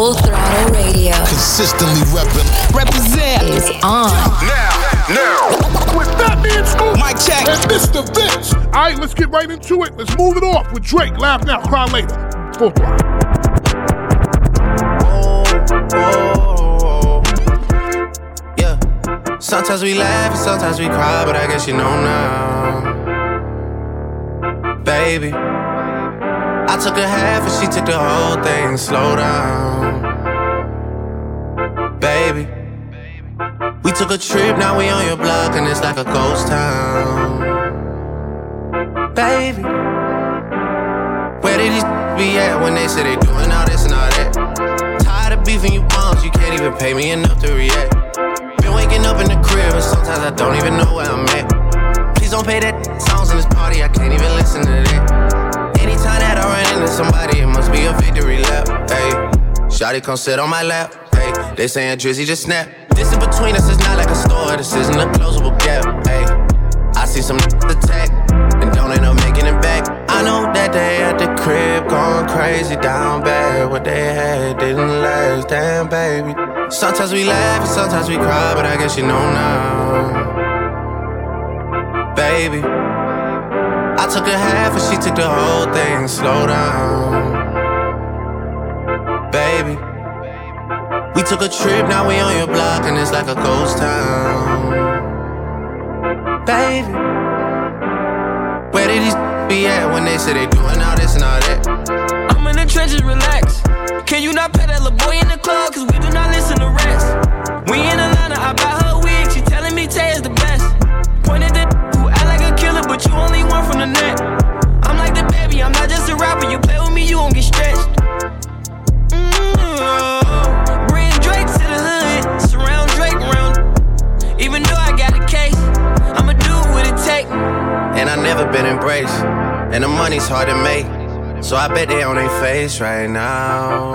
Full Throttle Radio. Consistently repping. Represent. Is on. Now. With that being Scoop. Mic check. And Mr. Vince. All right, let's get right into it. Let's move it off with Drake. Laugh now, cry later. Full Throttle. Sometimes we laugh and sometimes we cry, but I guess you know now. Baby, I took a half and she took the whole thing. Slow down, baby. We took a trip, now we on your block and it's like a ghost town. Baby, where did these be at when they say they doing all this and all that? Tired of beefing you bums, you can't even pay me enough to react. Waking up in the crib and sometimes I don't even know where I'm at. Please don't pay that songs in this party, I can't even listen to that. Anytime that I run into somebody, it must be a victory lap. Hey, shawty come sit on my lap. Hey, they saying Drizzy just snap. This in between us is not like a store, this isn't a closable gap. Hey, I see some attack and don't end up making it back. I know that they at the crib going crazy down bad. What they had didn't last, damn baby. Sometimes we laugh and sometimes we cry, but I guess you know now. Baby, I took a half and she took the whole thing. Slow down, baby. We took a trip, now we on your block and it's like a ghost town. Baby, where did these be at when they say they doing all this and all that? I'm in the trenches, relax. Can you not pet that little boy in the club? Cause we do not listen to rest. We in Atlanta, I bought her wig. She telling me Tay is the best. Pointed at who act like a killer, but you only one from the net. I'm like the baby, I'm not just a rapper. You play with me, you won't get stretched. Bring Drake to the hood, surround Drake round. Even though I got a case, I'ma do what it take. And I never been embraced, and the money's hard to make. So I bet they on their face right now.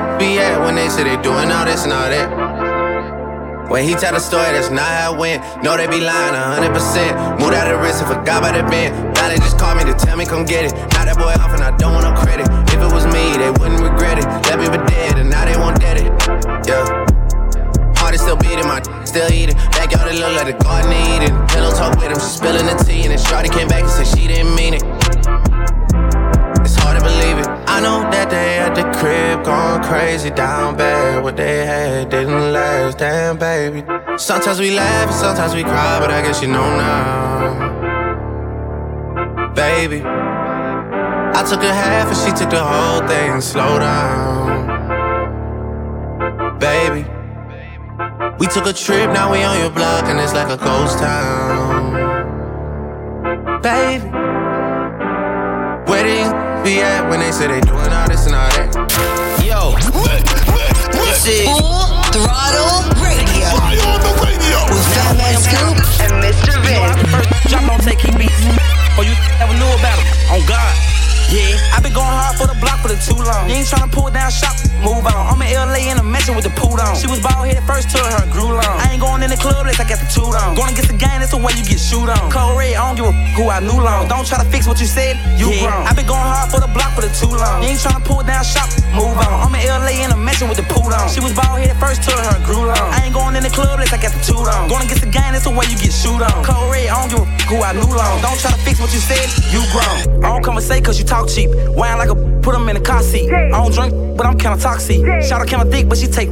be at when they say they doing all this and all that? When he tell the story, that's not how it went. No, they be lying 100%. Moved out of the wrist and forgot about the bend. Now they just called me to tell me come get it. Now that boy off and I don't want no credit. If it was me, they wouldn't regret it. Left me for dead and now they won't dead it. Yeah. Heart is still beating, my still eating. Backyard it look like the garden eating. Pillow talk with him, she spilling the tea. And then shawty came back and said she didn't mean it. It's hard to believe it. I know that they at the crib going crazy down bad. What they had didn't last, damn baby. Sometimes we laugh and sometimes we cry, but I guess you know now. Baby, I took a half and she took the whole thing. Slow down, baby. We took a trip, now we on your block and it's like a ghost town. Baby, where they be at when they say they doing all this and all that? Yo, this is Full Throttle Radio. Fly on the radio with Fat Man Scoop and Mr. Vince. You know, I first drop on Take Beats, or you never knew about him. On God, yeah, I been going hard for the block for the too long. You ain't tryna pull down shop, move on. I'm in LA in a mansion with the pool on. She was bald headed first to her grew long. I ain't going in the club unless I got the two on. Going against the gang, that's the way you get shoot on. Cold red, I don't give a who I knew long. Don't try to fix what you said, you wrong. I been going hard for the block for the too long. You ain't tryna pull down shop, move on. I'm in LA in a mansion with the pool on. She was bald headed first to her grew long. I ain't going in the club unless I got the two on. Going against the gang, that's the way you get shoot on. Cold red, I don't give a who I knew long. Don't try to fix what you said, you grown. I don't come and say cause you talk cheap. Wine like a put him in a car seat. I don't drink, but I'm kinda toxic. Shot her kinda thick, but she take.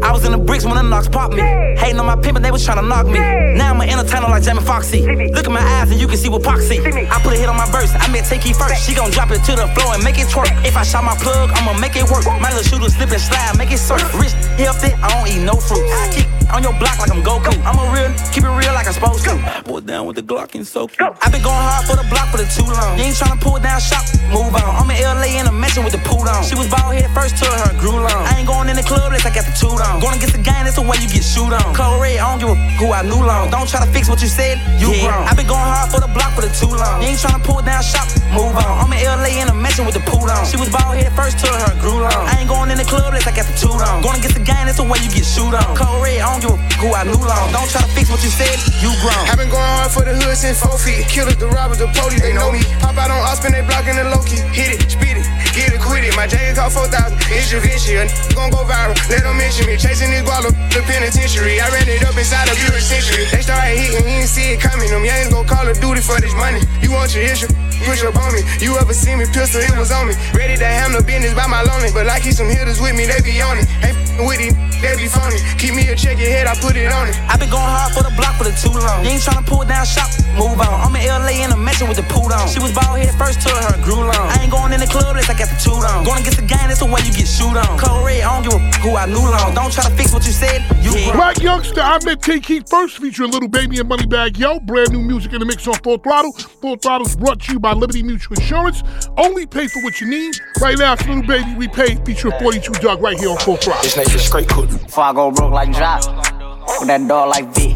I was in the bricks when the knocks popped me. Hating on my pimp and they was tryna knock me. Now I'm an entertainer like Jamie Foxxx. Look at my eyes and you can see what poxy. I put a hit on my verse, I met Takey first. She gon' drop it to the floor and make it twerk. If I shot my plug, I'ma make it work. My little shooter slip and slide, make it surf. Rich, healthy, I don't eat no fruit. I keep on your block like I'm Goku. I'm a real, keep it real like I'm supposed to. Pull down with the Glock and so cute. I been going hard for the block for the too long. You ain't tryna pull down shop, move on. I'm in LA in a mansion with the pool on. She was bald head first to her grew long. I ain't going in the club unless I got the two on. on. Going against a guy, that's the way you get shoot on. Cold red, I don't give a who I knew long. Don't try to fix what you said, you wrong. I been going hard for the block for the too long. You ain't tryna pull down shop, move on. I'm in LA in a mansion with the pool on. She was bald headed first till her grew long. I ain't going in the club unless I got the two on. Going against the guy, that's the way you get shoot on. Cold red, I don't give a who I knew long. Don't try to fix what you said, you wrong. I been going hard for the hood since 4 feet. Killers, the robbers, the police, they know me. Pop out on Austin, they blocking the low key. Hit it, spit it, get it, quit it. My jacket cost 4,000. It's your Vinci. A gon' go viral. Let them mention me. Chasing this guala, the penitentiary. I ran it up inside of penitentiary. They started hitting, he didn't see it coming. Them youngins gon' call a duty for this money. You want your issue? Push up on me. You ever see me? Pistol, it was on me. Ready to handle business by my lonely. But I keep some hitters with me, they be on it. Ain't f***ing with it, they be funny. Keep me a check, your head, I put it on it. I been going hard for the block for the too long. You ain't tryna pull down shop, move on. I'm in LA in a mansion with the pool on. She was bald headed first till her grew long. I ain't going in the club unless I got the two on. Going against the gang, that's the way you get shoot on. Cold red, I don't give a who I knew long. Don't try to fix what you said, you Black Youngster, I met T-Keith first, featuring Little Baby and Moneybagg Yo. Brand new music in the mix on Full Throttle. Full Throttle's brought to you by Liberty Mutual Insurance. Only pay for what you need. Right now, it's Little Baby We Pay featuring 42 Doug right here on Full Throttle. This nigga straight cook. Before I go broke like Josh, with that dog like V.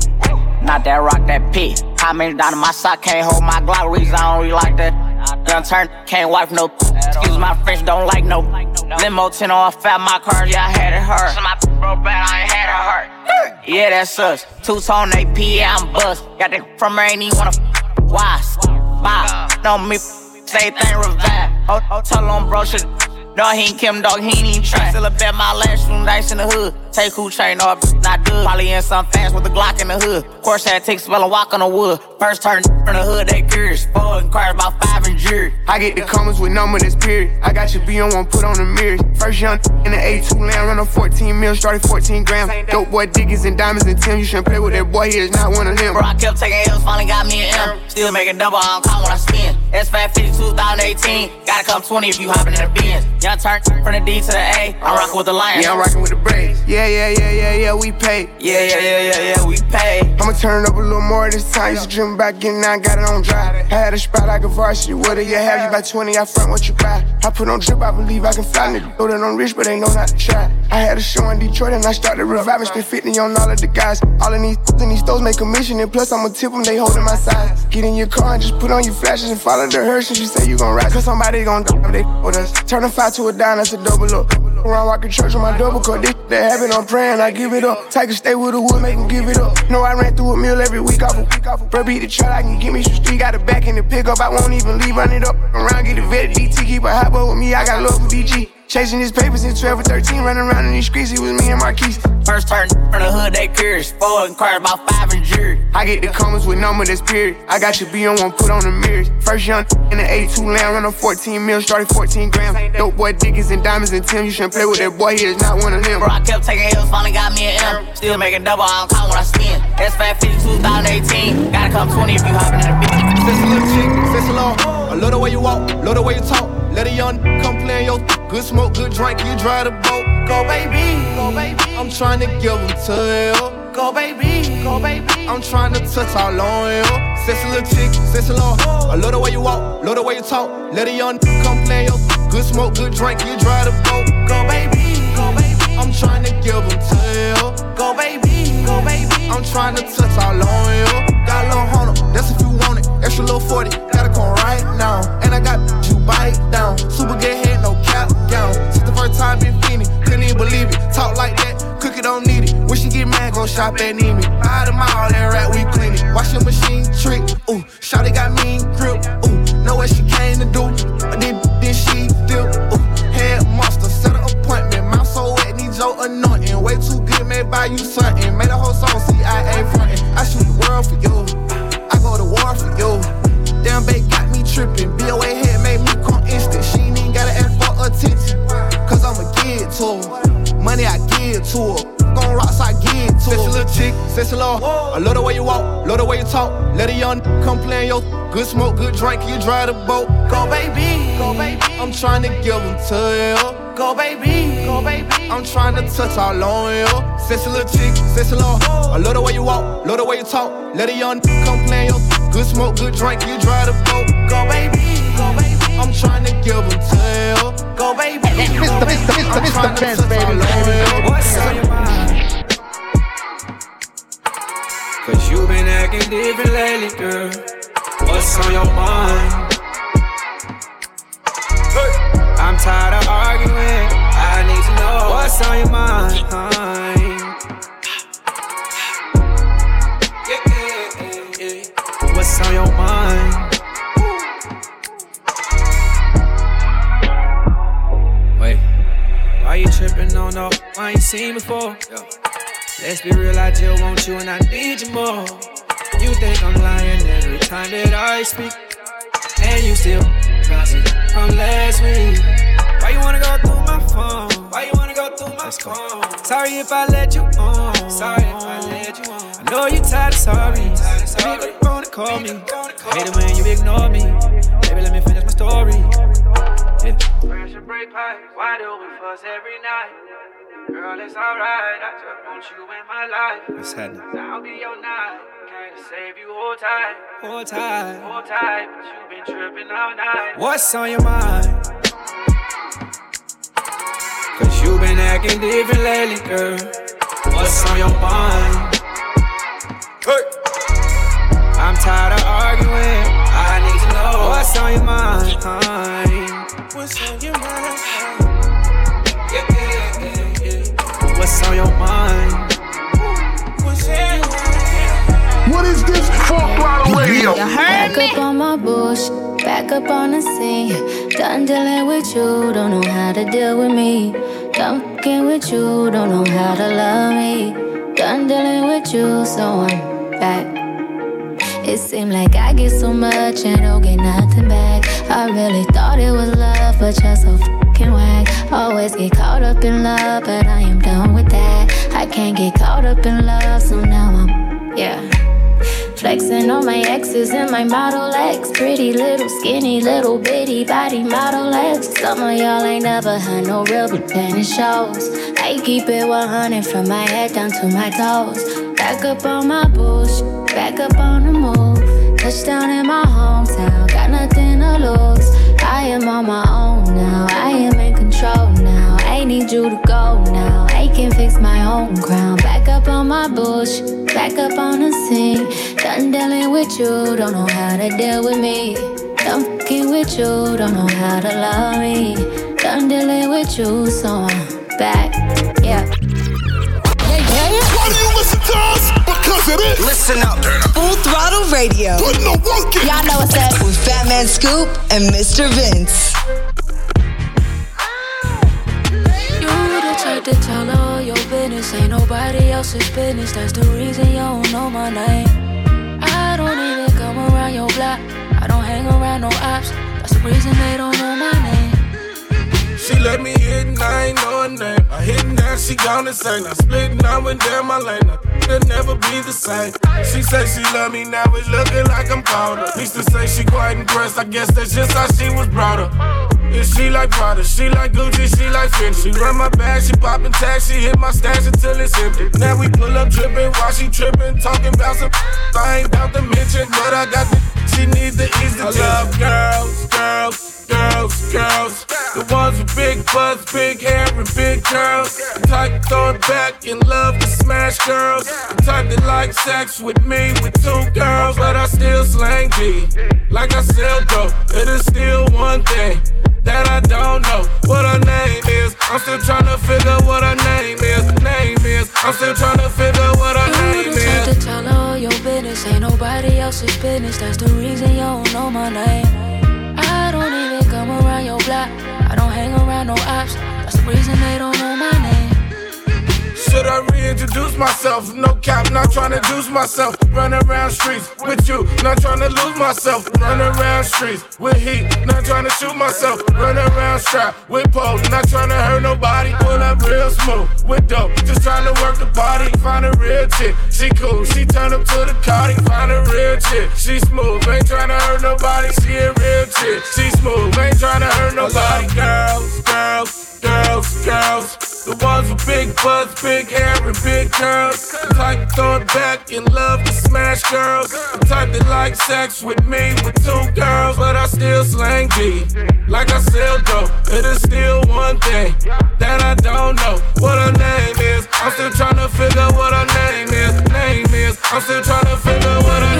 Not that rock, that pit. I mean, down in my sock, can't hold my Glock. Reason I don't really like that. Gun turn, can't wipe no. Excuse my French, don't like no. Limo 10 on fat, my car, yeah, I had it hurt. So my broke bad, I ain't had it hurt. Yeah, that's us. Two-tone AP, yeah, I'm bust. Got that from her, ain't even wanna wise. Bye. Don't me say thing revive. Hotel on bro shit. No, he ain't Kim, dog, he ain't even try. Still a bet my last room dice in the hood. Take who chain off, not good. Probably in some fast with a Glock in the hood. Course that tick smell and walk on the wood. First turn from the hood, they curious. Four and cars about 5 and jury. I get the comments with number that's period. I got your B on one, put on the mirrors. First young in the A2 land, run on 14 mil, started 14 grams. Dope boy, diggers and diamonds and Tim. You shouldn't play with that boy, he is not one of them. Bro, I kept taking L's, finally got me an M. Still making double, I don't count when I spin. S5 50 2018. Gotta come 20 if you hopping in the Benz. Young turn from the D to the A. I'm rocking with the Lions. Yeah, I'm rocking with the Braves. Yeah, we pay. Yeah, we pay. I'ma turn up a little more this time. Used to dream about getting out, got it on dry. I had a spot like a varsity. What do you have? You by 20, I front what you buy. I put on drip, I believe I can fly. Nigga know that I'm rich, but they know not to try. I had a show in Detroit and I started reviving. Spent 50 on all of the guys. All of these in these stores make a mission. And plus I'ma tip them, they holding my size. Get in your car and just put on your flashes and follow the hearse. And you say you gon' ride. Cause somebody gon' die they with us. Turn a 5 to a dime, that's a double up. Around walking church with my double cut. This that happened, I'm praying, I give it up. Tiger stay with the wood, make him give it up. No, I ran through a meal every week off a week off. Bro, beat the truck, I can give me some street. Got a back in the pickup, I won't even leave, run it up. Around, get a vet, DT, keep a hot boy with me, I got love for DG. Chasing his papers in 12 or 13, running around in these streets, it was me and Marquise. First turn from the hood, they curious. Four and cars, about 5 and jury. I get the comments with number that's period. I got your B on one, put on the mirrors. First young in the A2 land, run on 14 mil, started 14 grams. Dope boy, diggers and diamonds and Tim. You shouldn't play with that boy, he is not one of them. Bro, I kept taking L's, finally got me an M. Still making double, I don't count when I spin. S5 50 2018. Gotta come 20 if you hopping in the bitch. Since a little chick, since a long. I love the way you walk, love the way you talk. Let a young come play on your. Good smoke, good drink, you drive the boat. Go, baby, I'm trying to give them to you. Go, baby, I'm trying to touch how long you. Sexy little chick, sexy long. I love the way you walk, love the way you talk. Let a young come play your. Good smoke, good drink, you drive the boat. Go, baby, I'm trying to give them to you. Go, baby, I'm trying to touch how long you. Got a little Honda, that's if you want it. Extra little 40, gotta come right now. And I got you bite down. Super good head, no cap down. Since the first time been feeling, couldn't even believe it. Talk like that, cookie don't need it. When she get mad, gon' shop at Neiman. Buy the mile, that rat, we clean it. Wash your machine, trick, ooh. Shawty got mean grip, ooh. Know what she came to do, then she dip, ooh. Head monster, set an appointment. Mouth so wet, need your anointing. Way too good, may buy you something. Made a whole song, CIA frontin'. I shoot the world for you. I go to war for you. Damn, babe got me trippin'. BOA head made me come instant. She ain't even gotta ask for attention. Cause I'ma give it to her. Money I give to her. Gon' rocks I give to her. Sexy little chick, sexy lord. I love the way you walk, love the way you talk. Let a young come play on your. Good smoke, good drink, you drive the boat. Go baby, I'm trying to give them to you. Go baby, I'm trying to touch all on you. Sexy little chick, sexy long. I love the way you walk, love the way you talk. Let a young come play on your. Good smoke, good drink, you drive the boat. Go baby, I'm trying to give them to you. Go baby, Mr. Benz, baby. What's on your mind? acting different lately, girl. What's on your mind? Hey. I'm tired of arguing. I need to know what's on your mind. Yeah. What's on your mind? Why you trippin' on no, I ain't seen before? Yeah. Let's be real, I just want you and I need you more. You think I'm lying every time that I speak, and you still gossip from last week. Why you wanna go through my phone? Why you wanna go through my phone? Sorry if I let you on. Sorry if I let you on. I know you tired of sorry. Pick up the phone and call me. I hate it when you ignore me. Baby, let me finish my story. Yeah. Pressure break pipe, why do we fuss every night? Girl, it's alright, I just want you in my life. What's happening? I'll be your night, can't save you, hold tight. Hold tight, hold tight, but you've been tripping all night. What's on your mind? Cause you've been acting different lately, girl. What's on your mind? Hey. I'm tired of arguing, I need to know what's on your mind. What's on your mind? What's on your mind? What is this fuck bottle radio? Back up on my bush, back up on the scene. Done dealing with you, don't know how to deal with me. Done fucking with you, don't know how to love me. Done dealing with you, so I'm back. It seemed like I get so much and don't get nothing back. I really thought it was love, but you're so fucking whack. Always get caught up in love, but I am done with that. I can't get caught up in love, so now I'm, flexing on my exes and my Model X. Pretty little skinny, little bitty body Model X. Some of y'all ain't never had no real, but then it shows. I keep it 100 from my head down to my toes. Back up on my bullshit. Back up on the move, touchdown in my hometown, got nothing to lose. I am on my own now, I am in control now. I need you to go now, I can fix my own crown. Back up on my bush, back up on the scene. Done dealing with you, don't know how to deal with me. Done fucking with you, don't know how to love me. Done dealing with you, so I'm back, Why do you listen to us? Because it is. Listen up. Full Throttle Radio. Putting the work in. Y'all know what's up with Fat Man Scoop and Mr. Vince. You the type to tell all your business. Ain't nobody else's business. That's the reason you don't know my name. I don't even come around your block. I don't hang around no ops. That's the reason they don't know my name. She let me hit and I ain't know her name. I hit and that she gone insane. I split and I went down my lane. It'll never be the same. She say she love me, now it's looking like I'm powder. Used to say she quiet and dressed, I guess that's just how she was brought up. Yeah, she like Prada, she like Gucci, she like Fendi. She run my bag, she poppin' tags, she hit my stash until it's empty. Now we pull up drippin' while she trippin', talking about some I ain't about to mention, but I got the she needs to ease the tension. I love girls, girls. The ones with big butts, big hair, and big curls. The type to throw it back and love to smash girls. The type that like sex with me, with two girls. But I still slang G, like I sell dope. It is still one thing that I don't know what her name is. I'm still tryna figure what her name is. I'm still tryna figure what her name is. You the type to tell all your business, ain't nobody else's business. That's the reason you don't know my name. I don't even come around your block. I don't hang around no ops. That's the reason they don't know my name. Should I reintroduce myself? No cap, not tryna juice myself. Run around streets with you, not tryna lose myself. Run around streets with heat, not tryna shoot myself. Run around strap with pole, not tryna hurt nobody. Pull up real smooth with dope, just tryna work the body. Find a real chick, she cool, she turn up to the Cardi. Find a real chick, she smooth, ain't tryna hurt nobody. She a real chick, she smooth, ain't tryna hurt nobody. Girls. The ones with big butts, big hair, and big curls. The type to throw it back and love to smash girls. The type that like sex with me, with two girls. But I still slang G, like I sell dope. It is still one thing that I don't know what her name is. I'm still tryna figure what her name is. I'm still tryna figure what her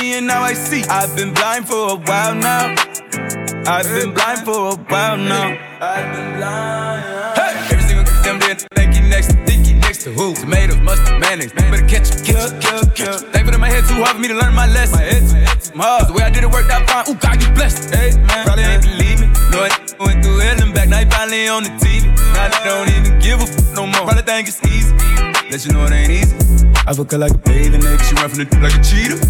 me and now I see. I've been blind for a while now. I've been blind for a while now. I've been blind. Hey! Every single damn day, thinking next to who? Tomatoes, mustard, mayonnaise. Better catch, kill. Thankful that my head too hard for me to learn my lesson. My head's hard. The way I did it worked out fine. Ooh, God, you blessed. Hey, man. Probably ain't believe me. No, I went through hell and back. Now you finally on the TV. Now they don't even give a f no more. Probably think it's easy. Let you know it ain't easy. I fuck her like a bathing nigga, she run from the d*** like a cheetah.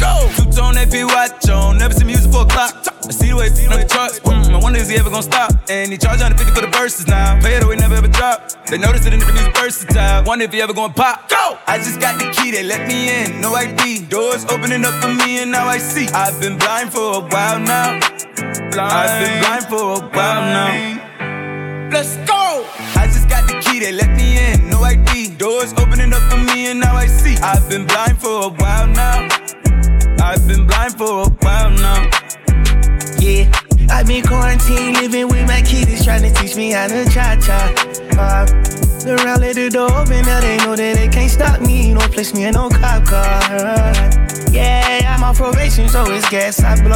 Go! Two-tone AP watch on, never see music for a clock. I see the way it's on the charts, I wonder is he ever gonna stop. And he charge 150 for the verses now, play it away, never ever drop. They notice it in the music versatile, wonder if he ever gonna pop. Go! I just got the key, they let me in, no ID. Doors opening up for me and now I see. I've been blind for a while now. I've been blind for a while now. Let's go! I just got the key, they let me in, no ID. Doors opening up for me and now I see. I've been blind for a while now. I've been blind for a while now. Yeah, I've been quarantined, living with my kids, trying to teach me how to cha-cha. Been around, let the door open, now they know that they can't stop me. Don't place me in no cop car. Yeah, I'm on probation, so it's gas I blow.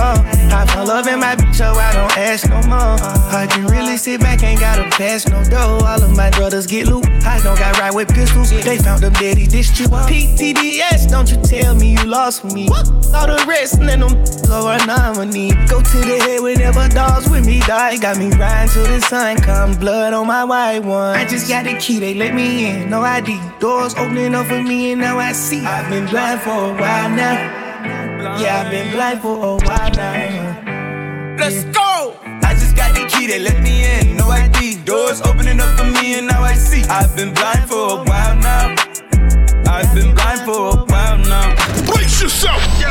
I found love in my bitch, so I don't ask no more. I can really sit back, ain't gotta pass no dough. All of my brothers get loot. I don't got right with pistols. They found them dead, he dissed you. PTDS, don't you tell me you lost me. All the rest, and then them lower nominee. Go to the head whenever dogs with me die. Got me riding till the sun come, blood on my white one. I just got the key, they let me in, no ID. Doors opening up for me and now I see. I've been blind for a while now. Yeah, I've been blind for a while now. Let's go! I just got the key, they let me in, no ID. Doors opening up for me and now I see. I've been blind for a while now. I've been blind for a while now. Brace yourself! Yo!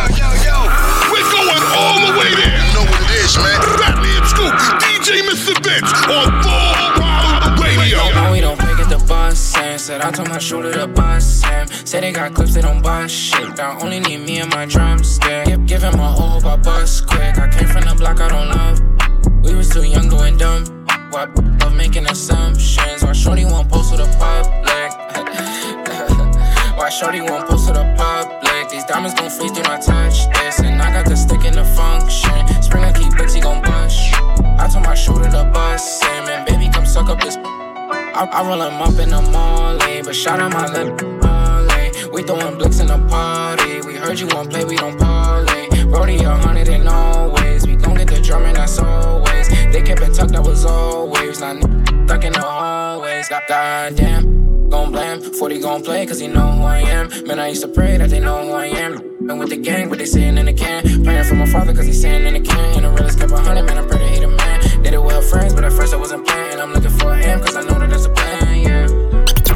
We're going all the way there! You know what it is, man. Bradley and Scoop, DJ Mr. Vince on Full Throttle Radio. We don't pick at the bus, Sam. Said I told my shooter to bus, Sam. Said they got clips, they don't buy shit. I only need me and my drumstick. Give him a hope, I bust quick. I came from the block, I don't love. We was too young going dumb. Why love making assumptions? Why shorty won't post to the public? Why shorty won't post to the public? These diamonds gon' freeze through my touch this. And I got the stick in the function. Spring like he blitz, he gon' bust. I told my shooter to bust him. And baby, come suck up this. I roll him up in the molly. But shout out my lip molly. We throwin' blicks in the party. We heard you won't play, we don't parlay. Brody 100 and always. We gon' get the drum and that's always. They kept it tucked, that was always. Like stuck in the hallways. Goddamn. Gon' blame, 40 gon' play, cause he know who I am. Man, I used to pray that they know who I am. Been with the gang, but they sitting in the can. Praying for my father, cause he's sitting in the can. And the realest kept 100, man, I pray that he the man. Did it well friends, but at first I wasn't playing. I'm looking for him, cause I know that there's a plan, yeah.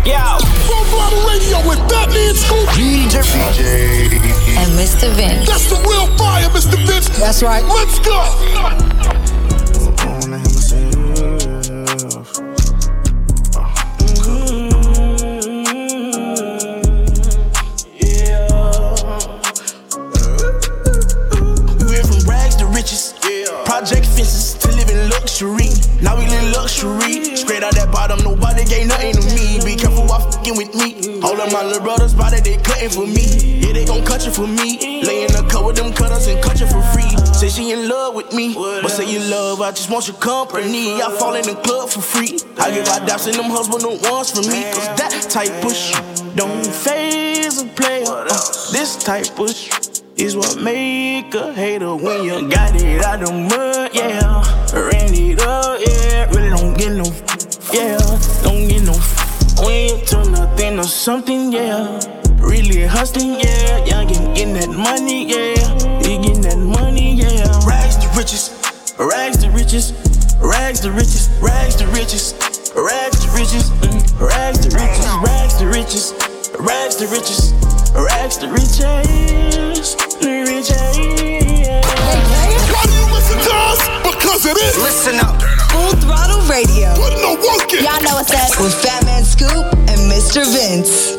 Yo! Full Throttle Radio with Batman Scoop, DJ, and Mr. Vince. That's the real fire, Mr. Vince. That's right. Let's go! Project fences to live in luxury. Now we live luxury. Straight out that bottom, nobody gave nothing to me. Be careful while fucking with me. All of my little brothers body, they cutting for me. Yeah, they gon' cut you for me. Lay in the cut with them cutters and cut you for free. Say she in love with me, but say you love, I just want your company. I fall in the club for free. I give out daps and them husband no ones for me. Cause that type of shit don't faze a player. This type of shit is what make a hater when you got it out the mud, yeah. Ran it up, yeah. Really don't get no, yeah. Don't get no, we ain't to nothing or something, yeah. Really hustling, yeah. Young and getting that money, yeah. You getting that money, yeah. Rags to riches, rags to riches, rags to riches, rags to riches, rags to riches, rags to riches, rags to riches, rags to riches, rags to riches. Why do you listen to us? Because it is. Listen up. Full Throttle Radio. Putting the work in. Y'all know what's up with Fat Man Scoop and Mr. Vince.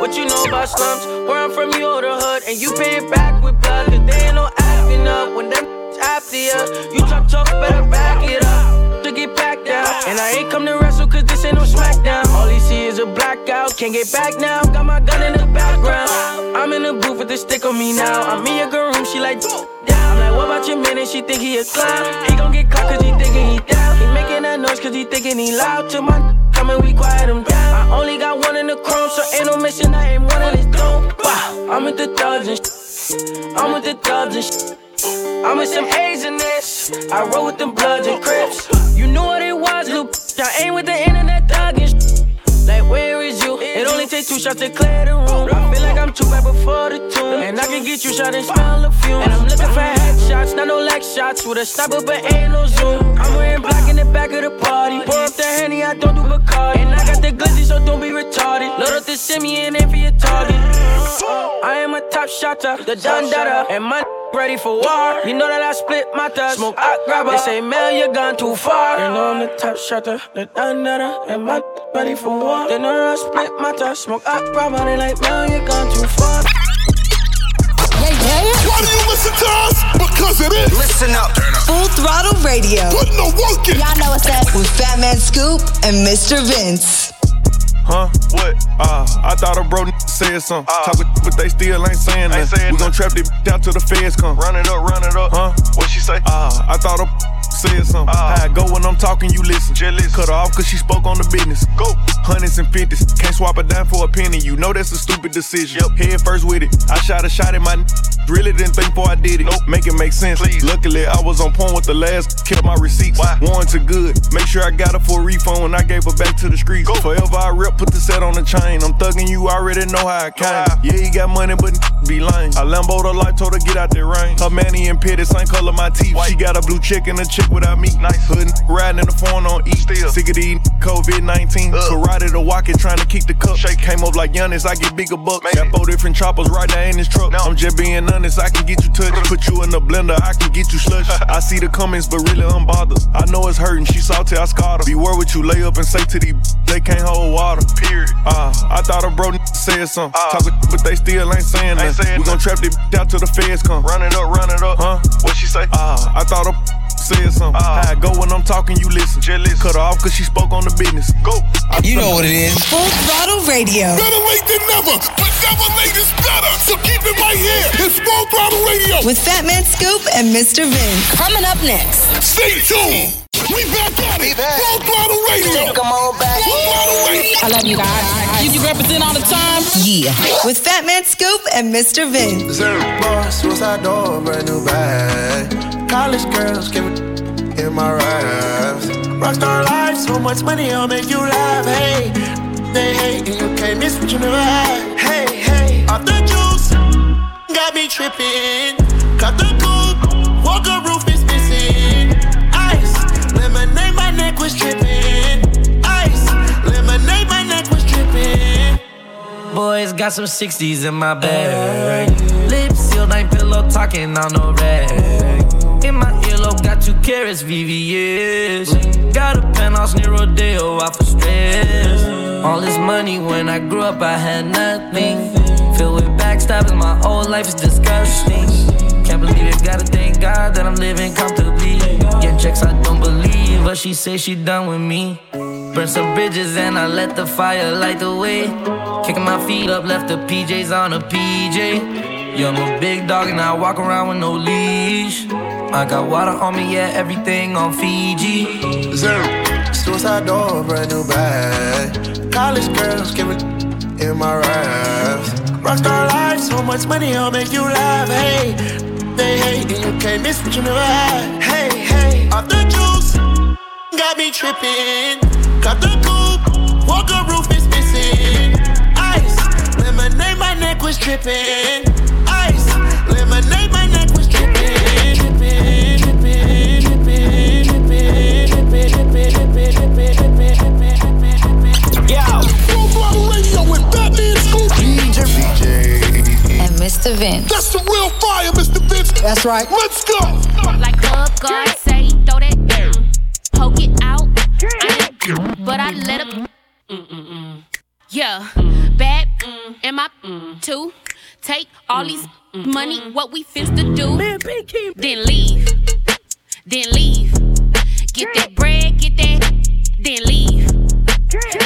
What you know about slums? Where I'm from, you owe the hood, and you pay it back with blood. Cause they ain't no acting up when them after you. You drop talk, better back it up to get back down. And I ain't come to wrestle, cause this ain't no smackdown. All he see is a blackout. Can't can't get back now. Got my gun in the background. I'm in the booth with the stick on me now. I'm in your girl room, she like, down. I'm like, what about your man? And she think he a clown. He gon' get caught cause he thinking he down. He making that noise cause he thinking he loud. Till my come and we quiet him down. I only got one in the chrome, so ain't no mission, I ain't one of this dope. I'm with the thugs and shit. I'm with the thugs and shit. I'm with some A's in this. I roll with them Bloods and Crips. You knew what it was, Luke. I ain't with the internet thuggin' sh. Like, where is you? It only takes two shots to clear the room. I feel like I'm too bad before the tune. And I can get you shot and smell the fumes. And I'm looking for headshots, not no leg shots. With a sniper, but ain't no zoom. I'm wearing black in the back of the party. Pour up the Henny, I don't do Bacardi. And I got the glizzy, so don't be retarded. Load up the semi and aim for your target. I am a top shotter, the Don Dada. And my ready for war. You know that I split my thugs. Smoke out grabber. They say mail your gun too far. You know I'm the top shotter, the Dandada, and my ready for war. They know that I split my thugs. Smoke out grabber. They like mail your gun too far. Yeah, yeah. Why do you listen to us? Because it is. Listen up. Full Throttle Radio. Putting the work in. Y'all know what's up with Fat Man Scoop and Mr. Vince. Huh? What? I thought a bro said something. Talk but they still ain't saying that. We gon' trap this down till the feds come. Run it up, huh? What she say? I thought a said something. I go when I'm talking, you listen. Jealous. Cut her off cause she spoke on the business. Go. Hundreds and fifties. Can't swap a dime for a penny. You know that's a stupid decision. Yep. Head first with it. I shot a shot at my really didn't think before I did it. Nope. Make it make sense. Please. Luckily, I was on point with the last. Kept my receipts. Why? Warranted good. Make sure I got her for a refund when I gave her back to the streets. Go. Forever I rip. Put the set on the chain. I'm thugging you, already know how I came. Yeah, he got money, but be lame. I Lambo'd her life, told her get out that rain. Her manny and pitted, same color my teeth. White. She got a blue chick and a chick without me. Nice hood, riding in the phone on E. Still. Sick of these COVID-19. Karate to walk it, trying to keep the cup. Shake. Came up like Giannis, I get bigger bucks. Got 4 different choppers right there in this truck. No. I'm just being honest, I can get you touched. Put you in the blender, I can get you slush. I see the comments, but really unbothered. I know it's hurting, she salty, I scarred her. Beware what you lay up and say to these, they can't hold water. Period. I thought a bro said something. Talk but they still ain't saying that. We gon' trap this out till the feds come. Run it up, huh? What she say? I thought a said something. I go when I'm talking, you listen. Jealous. Cut her off cause she spoke on the business. Go. You know what it is. Full Throttle Radio. Better late than never, but never late is better. So keep it right here. It's Full Throttle Radio with Fat Man Scoop and Mr. Vince. Coming up next. Stay tuned. We back at it. Full Throttle Radio. Come on back. Full Throttle Radio. I love you guys. You represent all the time. Yeah. With Fat Man Scoop and Mr. Vin. Boss, what's our door? Brand new bag. College girls give it in my raps. Rockstar life, so much money, I'll make you laugh. Hey, they hate and you can't miss what you never had. Hey, hey, off the juice, got me tripping. Cut the coupe, Walker roof is missing. Lemonade, my neck was drippin'. Ice. Lemonade, my neck was drippin'. Boys got some 60s in my bag. Lips sealed, ain't pillow talking on no rag. In my earlobe, got 2 carats, VVS. Got a penthouse near Rodeo, out for stress. All this money, when I grew up, I had nothing. Filled with backstabbing, my whole life is disgusting. Can't believe it, gotta thank God that I'm living comfortably. Get checks, I don't believe, but she say she done with me. Burn some bridges and I let the fire light the way. Kicking my feet up, left the PJs on a PJ. Yeah, I'm a big dog and I walk around with no leash. I got water on me, yeah, everything on Fiji. Zero, suicide door, brand new bag. College girls, give it in my raps. Rockstar life, so much money, I'll make you laugh. Hey. They hate and you can't miss what you never had. Hey, hey, off the juice, got me trippin'. Cut the coupe, Walker roof is missing. Ice, lemonade, my neck was drippin'. Ice, lemonade, my neck was drippin'. Drippin', drippin', drippin', drippin', drippin', drippin', drippin', drippin', drippin'. Yo, Full Throttle Radio with Batman Scoop, DJ. And Mr. Vince. That's the real fire, Mr. Vince. That's right. Let's go. Like club guards say, throw that down, poke it out. But I let up. Yeah, bad am I too? Take all these money, what we finna to do? Then leave, then leave. Get that bread, get that, then leave,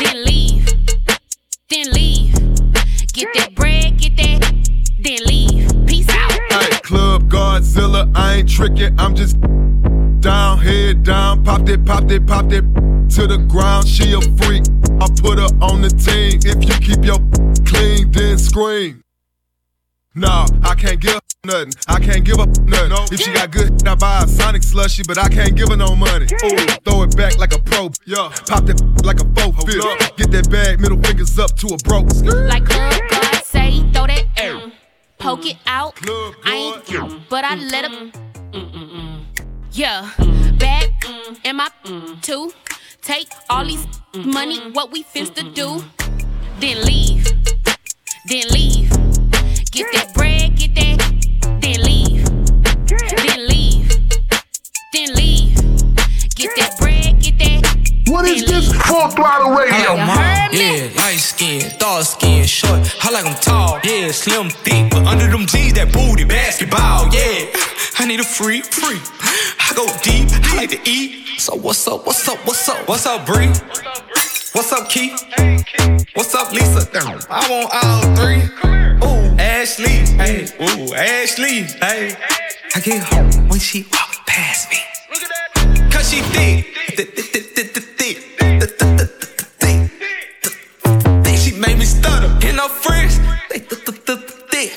then leave, then leave. Get that bread, get that, then leave. Peace out. Hey, Club Godzilla, I ain't tricking, I'm just down, head down, pop that, pop that, pop that to the ground. She a freak, I put her on the team. If you keep your clean, then scream. Nah, I can't give her nothing. I can't give her nothing. No. If she got good, I buy a Sonic slushie, but I can't give her no money. Ooh, throw it back like a pro. Yeah. Pop that like a faux fit. Get that bag, middle fingers up to a broke. Like Club God say, throw that poke it out. Club God. I ain't but I let her. Yeah. Back in my too. Take all these money, what we finna do. Then leave. Then leave. Get that bread, get that, then leave. Then leave. Then leave. Get that bread, get that. What is this Full Throttle Radio? I like them, yeah, light skin, dark skin, short. I like them tall, yeah, slim, thick. But under them G's, that booty, basketball, yeah. I need a free. I go deep, I like to eat. So what's up? What's up, Bree? What's up, Keith? What's up, Lisa? I want all three. Ooh, Ashley, hey, ooh, Ashley, hey. I get home when she walk past me. Look at that. Cause she thick. She made me stutter. And her friends, they thick.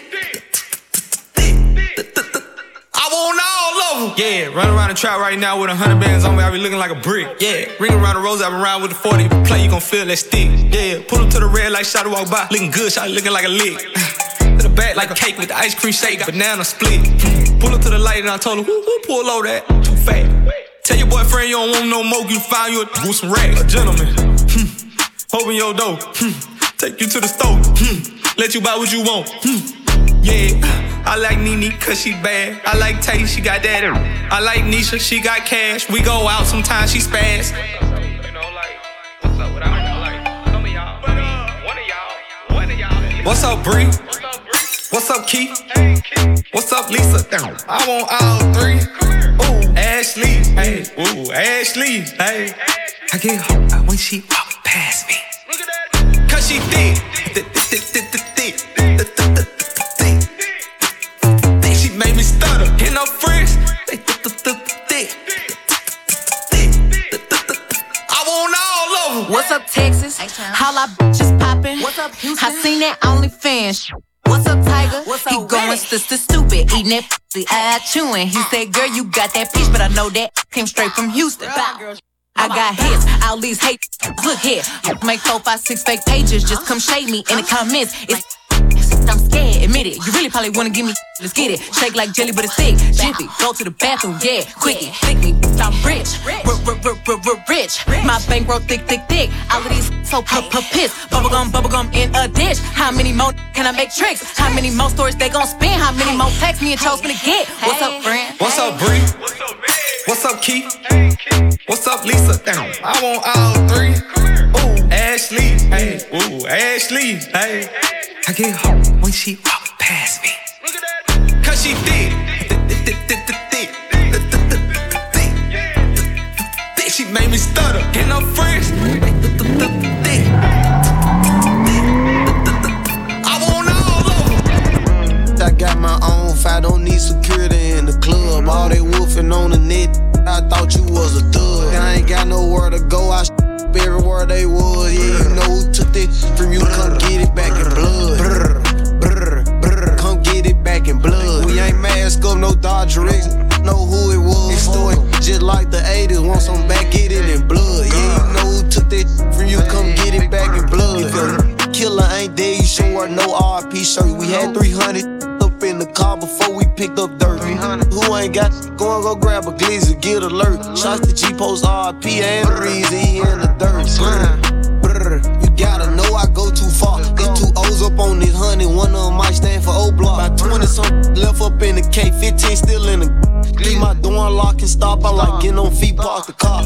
I want all of them. Yeah, run around the trap right now with 100 bands on me. I be looking like a brick. Yeah, ring around the rose. I been riding with the 40. Play, you gon' feel that stick. Yeah, pull up to the red light. Shawty walk by, looking good. Shawty looking like a lick. To the back like a cake with the ice cream shake, banana split. Pull up to the light and I told her, who pull low that? Too fat. Tell your boyfriend you don't want no more. You find you a some racks. A gentleman. Open your door. Take you to the store. Let you buy what you want. Yeah. I like Nene cause she bad. I like Tay, she got that. I like Nisha, she got cash. We go out sometimes, she spaz. What's up, Bree? What's up, Keith? What's up, Lisa? I want all three. Ooh, Ashley, hey. Ooh, Ashley, hey. I get home when she walk past me. Cause she thick. Made me stutter. And her friends, they thick. I want all of them. What's up, Texas? How our bitches poppin'? What's up, Houston? I seen that OnlyFans. What's up, Tiger? What's up, he going stupid, eating that pussy, I chewing. He said, girl, you got that peach, but I know that came straight from Houston. I got hits, all these hate, look here. Make 4, 5, 6 fake pages, just come shade me in the comments. It's I'm scared, admit it. You really probably wanna give me. Let's get it. Shake like jelly, but it's thick. Jiffy, go to the bathroom, yeah. Quickie, thick me. I'm rich. My bankroll thick. All of these so piss. Bubblegum in a dish. How many more can I make tricks? How many more stories they gon' spin? How many more texts me and Cho's gonna get? What's up, friend? What's up, Bree? What's up, Keith? What's up, Lisa? I want all three. Ooh, Ashley, hey. Ooh, Ashley, hey. I get home when she walk past me. Look at that. Cause she thick. She made me stutter. And her friends, thick. I want all of them. I got my own fight, don't need security in the club. All they wolfing on the net, I thought you was a thug. I ain't got nowhere to go, I everywhere they was, yeah. You know who took it from you? Come get it back in blood. Come get it back in blood. We ain't mask up, no Dodgerics. Know who it was. It's story just like the 80s. Want some back, get it in blood. Yeah, you know who took it from you? Come get it back in blood. Killer ain't dead, you sure wear no RP shirt. We had 300 up in the car before we picked up dirt. Who ain't got go and go grab a glizzy, get alert. Shots to G-Post, RP and Reezy, he in the dirt. You gotta know I go too far. Got 2 O's up on this honey, one of them might stand for O-Block. About 20 something left up in the K, 15 still in the leave my door unlocked and stop. I like getting on feet, park the car.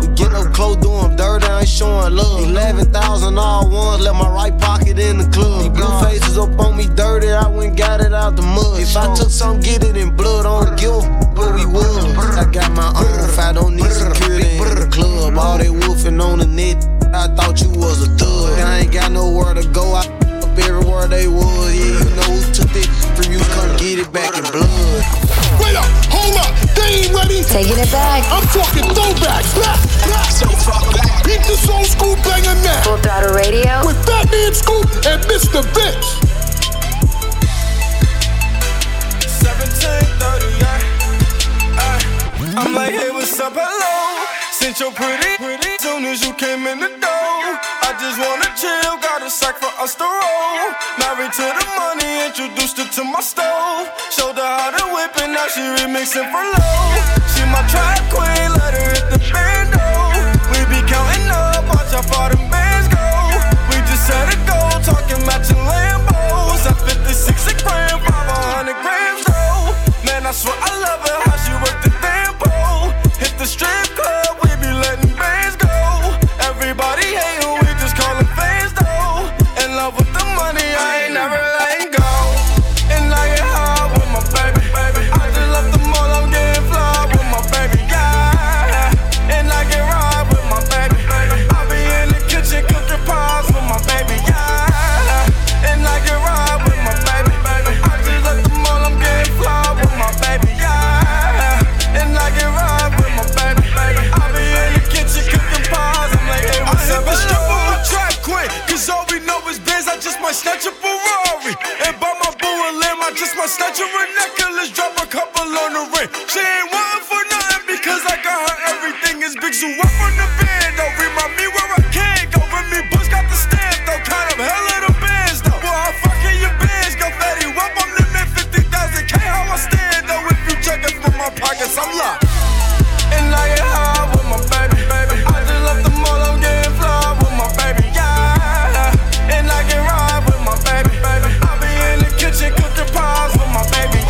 We get up close, doing dirty, I ain't showing love. 11,000 all ones, left my right pocket in the club. These blue faces up on me dirty, I went got it out the mud. If I took some, get it in blood, I don't give a f*** where we was. I got my own fight, don't need security in the club. All they wolfing on the net, I thought you was a thug. I ain't got nowhere to go, I up everywhere. it back in blood. Wait up, hold up, they ain't ready. Taking it back. I'm talking throwbacks. Back. So far back. Hit this old school banger now. Full Throttle Radio. With Batman Scoop and Mr. Vince. 17:30, I'm like, hey, what's up, hello? Since you're pretty, soon as you came in the door, I just wanna chill, got a sack for us to roll. Married to the money, introduced her to my stove. Showed her how to whip and now she remixing for low. She my track queen, let her hit the bando. We be counting up, watch how far them bands go. We just set a goal, talking matching Lambos. At 56 a gram, 500 grams though. Man, I swear I love her, how she worked the damn pole. Hit the strip club. Snatch a Ferrari and buy my boo a limb. I just might snatch her a necklace, drop a couple on the ring. She ain't wantin' for nothing because I got her everything. It's big zoo up on the bed, though. Remind me where I can go. With me, Bush got the stamp, though. Count up hell of the bands, though. Boy, how fucking your bands go, fatty? Wop, I'm living 50,000K. How I stand, though? If you check it from my pockets, I'm locked. And I get high with my baby. I just left the mall, I'm getting fly with my baby. Yeah, and I get right. Baby, I be in the kitchen cooking pies with my baby.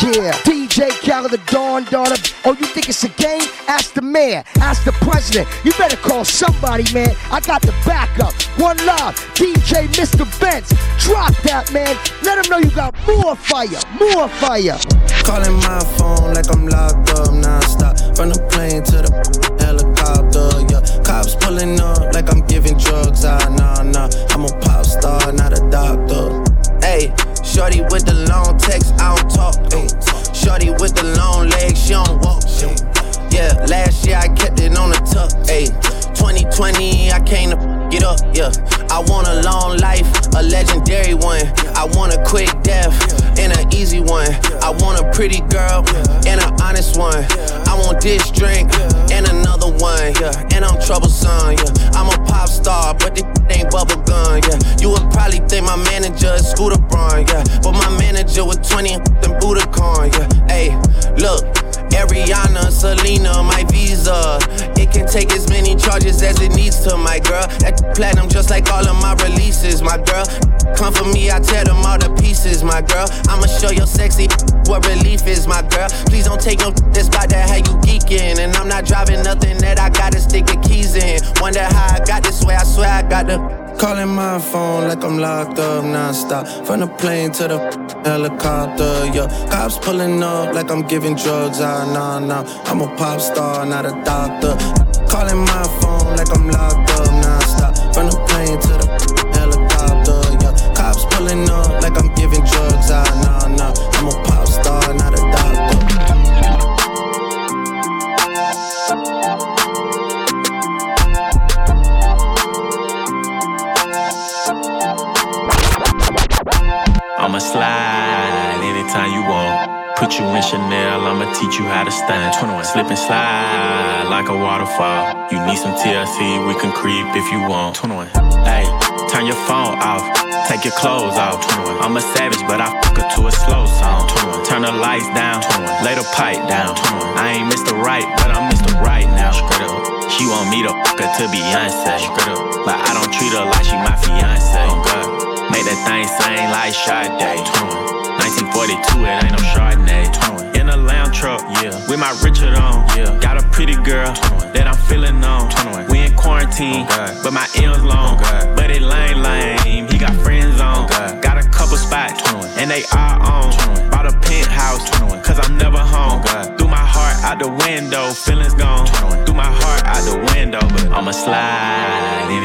Yeah, DJ Khaled, the Dawn. Oh, you think it's a game? Ask the mayor, ask the president. You better call somebody, man. I got the backup. One Love, DJ Mr. Vince. Drop that, man. Let him know you got more fire. Calling my phone like I'm locked up nonstop. From the plane to the helicopter, yeah. Cops pulling up like I'm giving drugs. Nah. I'm a pop star, not a doctor. Hey, shorty with the long text, I don't talk. Ay. Shorty with the long legs, she don't walk. Ay. Yeah, last year I kept it on the tuck. Ay. 2020, I came to get up. Yeah, I want a long life, a legendary one. I want a quick death and an easy one. I want a pretty girl and an honest one. I want this drink and another one. Yeah, and I'm troublesome. Yeah, I'm a pop star, but this ain't bubble gum. Yeah, you would probably think my manager is Scooter Braun. Yeah, but my manager with 20 and Budokan. Yeah, ayy, look. Ariana, Selena, my Visa. It can take as many charges as it needs to, my girl. That platinum just like all of my releases, my girl. Come for me, I tear them all to pieces, my girl. I'ma show your sexy what relief is, my girl. Please don't take no that's about that how you geekin'. And I'm not driving nothing that I gotta stick the keys in. Wonder how I got this way, I swear I got the... Calling my phone like I'm locked up nonstop. From the plane to the helicopter, yeah. Cops pulling up like I'm giving drugs. Nah. I'm a pop star, not a doctor. Calling my phone like I'm locked up nonstop. From the plane to the helicopter, yeah. Cops pulling up like I'm giving drugs. Nah. I'm a pop star, not a doctor. I'ma slide anytime you want. Put you in Chanel, I'ma teach you how to stand. 21, slip and slide like a waterfall. You need some TLC, we can creep if you want. 21, hey, turn your phone off, take your clothes off. 21, I'm a savage, but I fuck her to a slow song. 21, turn the lights down, 21, lay the pipe down. 21, I ain't Mr. Right, but I'm Mr. Right now. Straight up, she want me to fuck her to Beyonce. Straight up, but I don't treat her like she my fiance. Oh God. Make that thing sing like Sade. 1942, it ain't no Chardonnay. In a lounge truck, yeah, with my Richard on. Yeah, got a pretty girl that I'm feeling on. We in quarantine, but my M's long. But it lame. He got friends on. Got a couple spots, and they all on. Bought a penthouse, cause I'm never home. Threw my heart out the window, feelings gone. Threw my heart out the window, but I'ma slide.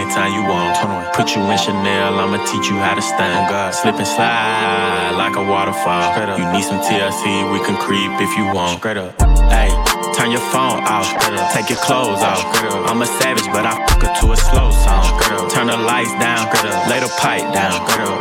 anytime you want. Put you in Chanel, I'ma teach you how to stand. Slip and slide like a waterfall. You need some TLC, we can creep if you want. Hey, turn your phone off, take your clothes off. I'm a savage, but I fuck her to a slow song. Turn the lights down, lay the pipe down.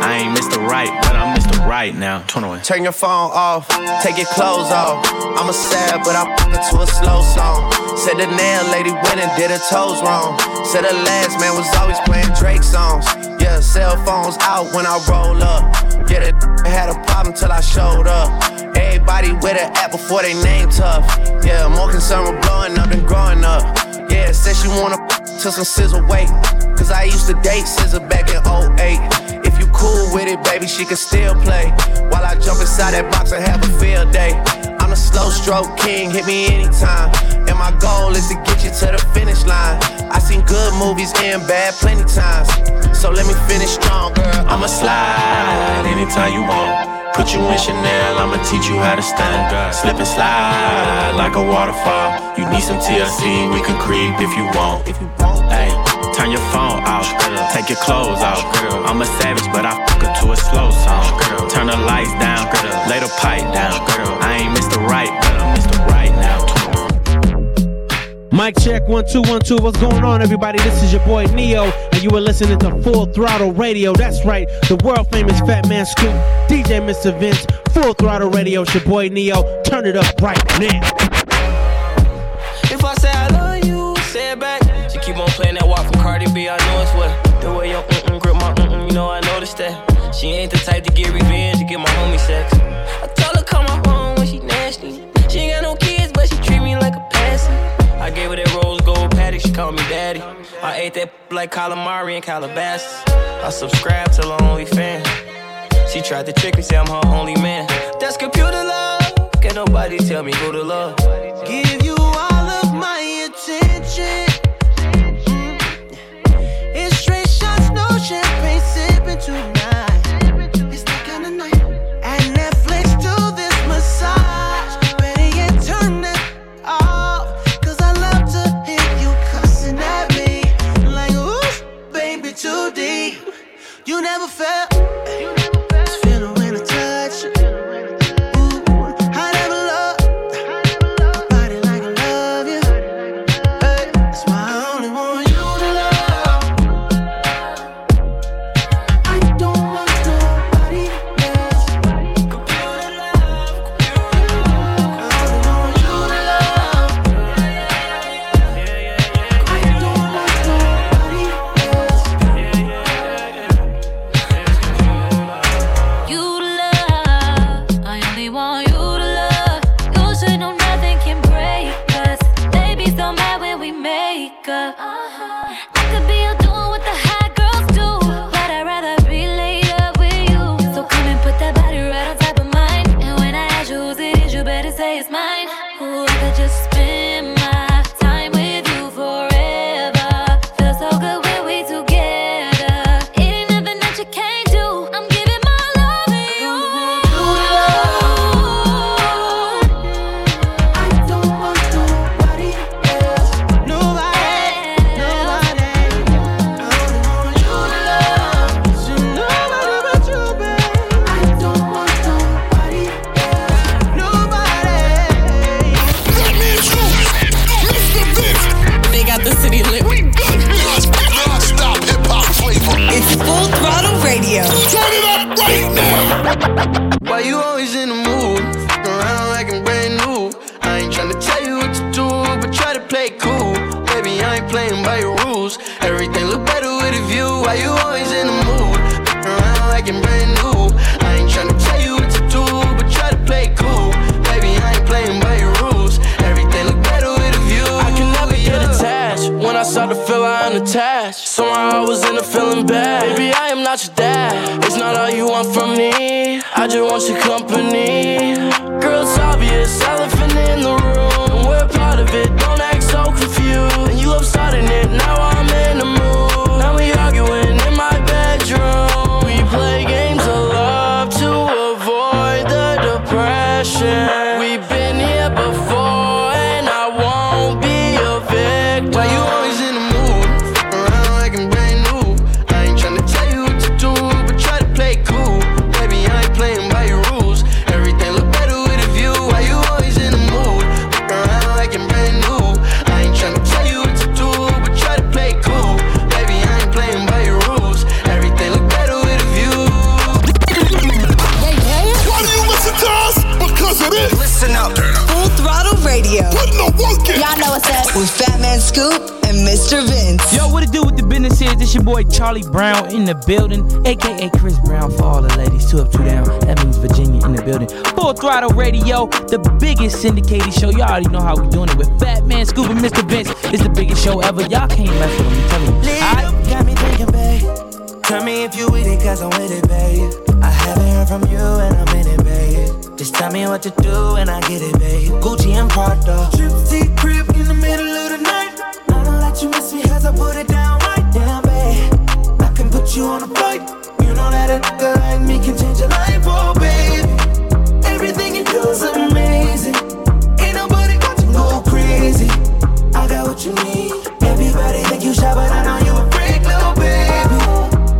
I ain't Mr. Right, but I'm Mr. Right now. Turn your phone off, take your clothes off. I'm a savage, but I fuck her to a slow song. Said the nail lady went and did her toes wrong. Said the last man was always playing Drake songs. Yeah, cell phones out when I roll up. Yeah, that had a problem till I showed up. Everybody with an app before they name tough. Yeah, more concerned with blowing up than growing up. Yeah, said she wanna to some Scissor weight. Cause I used to date Scissor back in 08. If you cool with it, baby, she can still play. While I jump inside that box and have a field day. I'm a slow stroke king, hit me anytime. And my goal is to get you to the finish line. I seen good movies and bad plenty times. So let me finish strong, girl. I'ma slide anytime you want. Put you in Chanel, I'ma teach you how to stand. Slip and slide like a waterfall. You need some TLC, we can creep if you want. Hey, turn your phone off, take your clothes off. I'm a savage, but I fuck her to a slow song. Turn the lights down, lay the pipe down. I ain't Mr. Right, but I'm Mr. Right now. Mic check, 1 2 1 2. What's going on, everybody? This is your boy Neo, and you are listening to Full Throttle Radio. That's right, the world famous Fat Man Scoop, DJ Mr. Vince, Full Throttle Radio. It's your boy Neo. Turn it up right now. If I say I love you, say it back. She keep on playing that walk from Cardi B. I know it's what the way your grip my you know I noticed that she ain't the type to get revenge to get my homie sex. I told her call my phone when she nasty. She ain't got no kids, but she treat me like a pansy. I gave her that rose gold paddock, she called me daddy. I ate that like calamari and Calabasas. I subscribed to her OnlyFans. She tried to trick me, say I'm her only man. That's computer love. Can nobody tell me who to love? Give you all of my attention. It's straight shots, no champagne sipping tonight. It's that kind of night. At Netflix to this massage. Better yet, turn it off. Too deep, you never felt. This feeling when I touch. Ooh, I never love. Body like I love you. Hey, that's why I only want you to love. I don't want nobody else. Computer love, computer love. I only want you to love. I don't want nobody else. Why you always in the mood? Around like I'm brand new. I ain't tryna tell you what to do, but try to play it cool. Baby, I ain't playing by your rules. Everything look better with a view. Why you always in the mood? Around like I'm brand new. I ain't tryna tell you what to do, but try to play it cool. Baby, I ain't playing by your rules. Everything look better with a view. I can never get attached. When I start to feel I unattached, somehow I was in a feeling bad. Baby, I am not your dad. It's not all you want from me. I just want your company. Girl, it's obvious, elephant in the room. We're part of it, don't act so confused. And you love starting it, now I'm in the mood. Now we arguing in my bedroom. We play games of love to avoid the depression. We've been here before and I won't be a victim. Why you always in the mood? Around like I'm brand new. this is, your boy Charlie Brown in the building, aka Chris Brown for all the ladies, 2 up, 2 down, that means Virginia in the building. Full Throttle Radio, the biggest syndicated show, y'all already know how we doing it with Fat Man Scoop and Mr. Vince. It's the biggest show ever, y'all can't mess with me, tell me. Lead got me thinking, babe, tell me if you with it, cause I'm with it, babe. I haven't heard from you and I'm in it, babe. Just tell me what to do and I get it, babe. Gucci and Prada, Gypsy crib in the middle of the night. I don't let you miss me cause I put it down right down, babe. I can put you on a flight. You know that a nigga like me can change your life, oh babe. Everything you do is amazing. Ain't nobody got you go crazy. I got what you need. Everybody think you shy, but I know you a freak, little baby.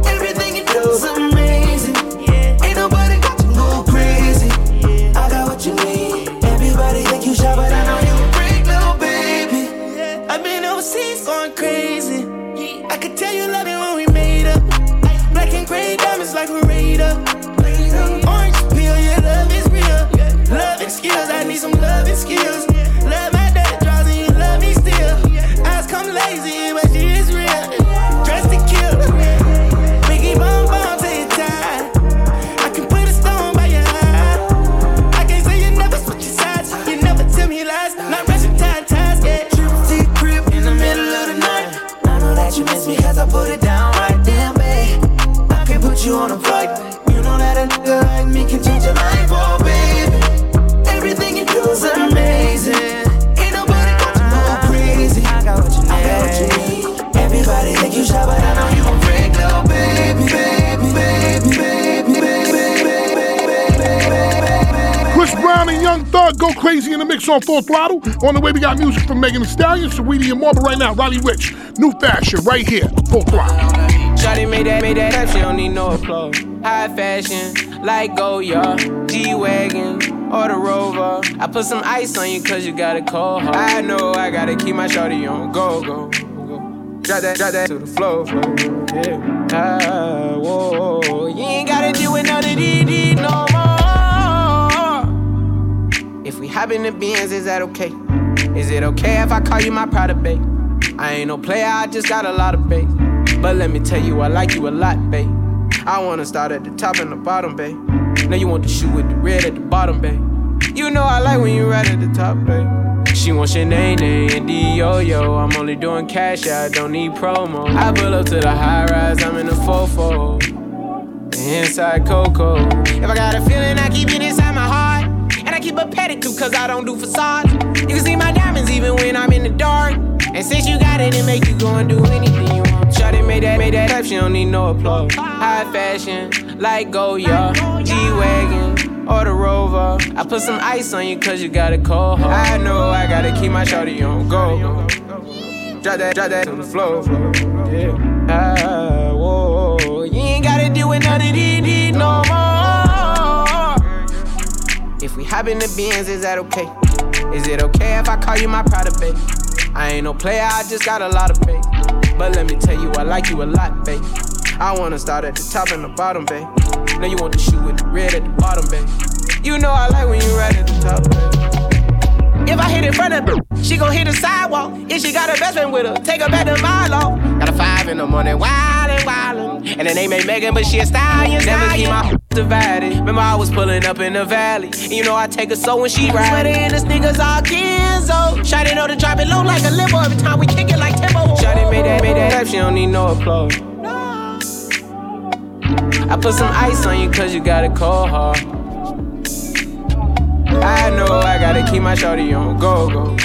Everything you do is amazing. Ain't nobody got you go crazy. I got what you need. Everybody think you shy, but I know you a freak, little baby. I've been overseas going crazy. I could tell you love it when we made up. Black and gray diamonds like a raider. Orange peel, your love is real. Love and skills, I need some love and skills. Love my daddy draws and you love me still. Eyes come lazy, but she is real. Dressed to kill. Biggie bum bum till you tired. I can put a stone by your eye. I can't say you never switch your sides. You never tell me lies. Not rushing ties, yeah. Gypsy crib in the middle of the night. I know that you miss me cause I put it down right there, babe. I can put you on a flight. You know that a nigga like me can change your life, oh babe. Everything you do is amazing. Everybody think you shy, but I know you a freak, little baby, baby, baby, baby, baby. Chris Brown and Young Thug, Go Crazy in the Mix on Full Throttle. On the way, we got music from Megan Thee Stallion, Saweetie, and more. But right now, Roddy Ricch, New Fashion, right here, Full Throttle. Shawty made that up, she don't need no applause. High fashion, like Goya, G-Wagon. Or the Rover. I put some ice on you cause you got a cold heart. I know I gotta keep my shorty on go. Drop that to the floor, yeah. Ah, whoa. You ain't gotta deal with none of these no more. If we hop in the Benz, is that okay? Is it okay if I call you my private babe? I ain't no player, I just got a lot of babe. But let me tell you, I like you a lot, babe. I wanna start at the top and the bottom, babe. Now you want the shoe with the red at the bottom, babe. You know I like when you right at the top, babe. She wants your name and D-O-Yo. I'm only doing cash, I don't need promo. I pull up to the high-rise, I'm in the fofo. Inside Coco. If I got a feeling, I keep it inside my heart. And I keep a pedicure, cause I don't do facades. You can see my diamonds even when I'm in the dark. And since you got it, it make you go and do anything you want. Shawty made that up, she don't need no applause. High fashion, like Goya, G-Wagon, or the Rover. I put some ice on you cause you got a cold heart. I know I gotta keep my shawty on go. Drop that to the floor, yeah. Ah, whoa. You ain't gotta deal with none of these no more. If we hop in the Benz, is that okay? Is it okay if I call you my Prada, babe? I ain't no player, I just got a lot of babe. But let me tell you, I like you a lot, babe. I wanna start at the top and the bottom, babe. Now you want the shoe with the red at the bottom, babe. You know I like when you right at the top, babe. If I hit in front of her, she gon' hit the sidewalk. If she got her best friend with her, take her back to Milo. Got a 5 in the morning, wildin'. And the name ain't Megan, but she a stallion. Never keep my divided. Remember I was pulling up in the valley. And you know I take her so when she ride. Sweaty in the sneakers all Kenzo. Shawty know to drop it low like a limbo. Every time we kick it like Timbo. Shawty made that up, she don't need no applause. I put some ice on you cause you got a cold heart. I know I gotta keep my shorty on go. Drop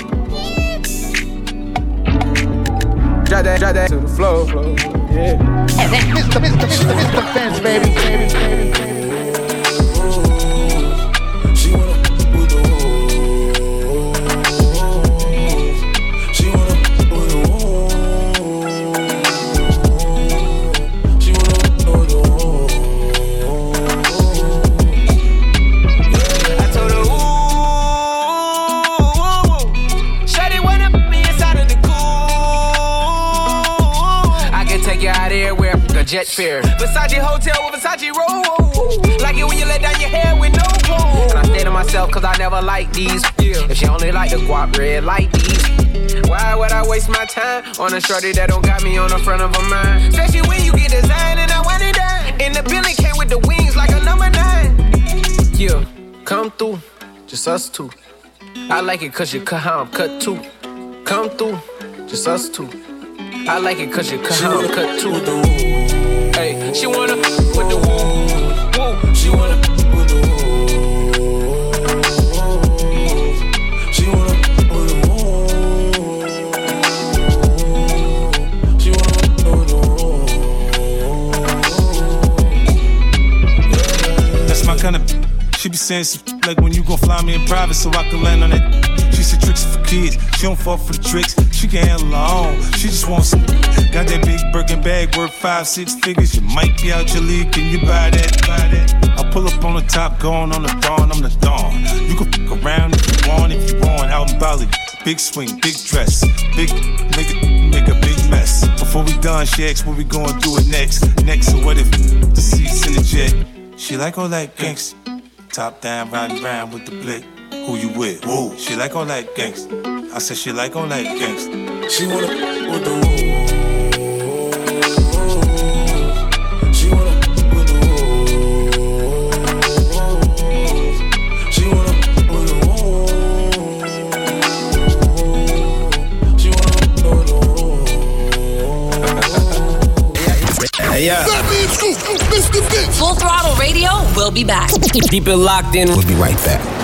that to the floor, yeah. Mr. Fence, baby. Jet fare. Versace hotel with Versace roll. Like it when you let down your hair with no clothes. And I say to myself, cause I never like these. Yeah. If she only like the guap red like these. Why would I waste my time on a shorty that don't got me on the front of her mind? Especially when you get designed and I want it done. And the building came with the wings like a number 9. Yeah, come through, just us two. I like it cause you cut how I'm cut too. Come through, just us two. I like it cause you cut how I'm cut too. Hey, she wanna with the woo, woo. She wanna with the woo. She wanna with the woo. She wanna with the woo. That's my kind of. She be saying some like when you gon' fly me in private so I can land on that. She said tricks for kids, she don't fall for the tricks. She can handle her own, she just wants some. Got that big Birkin bag worth 5-6 figures. You might be out your league, can you buy that? Buy that. I pull up on the top, going on the dawn, I'm the dawn. You can fuck around if you want, out in Bali. Big swing, big dress, big nigga, make a big mess. Before we done, she asked what we gon' do it next. Next, so what if the seats in the jet? She like all that gangsta. Top down, riding round with the blick. Who you with? Woo. She like all that gangsta. I said she like all that gangsta. She wanna with the woo. She wanna with the woo. She wanna with the woo. She wanna with the woo. Yeah, yeah. That means Mr. Bitch. Full Throttle Radio will be back. Keep it locked in. We'll be right back.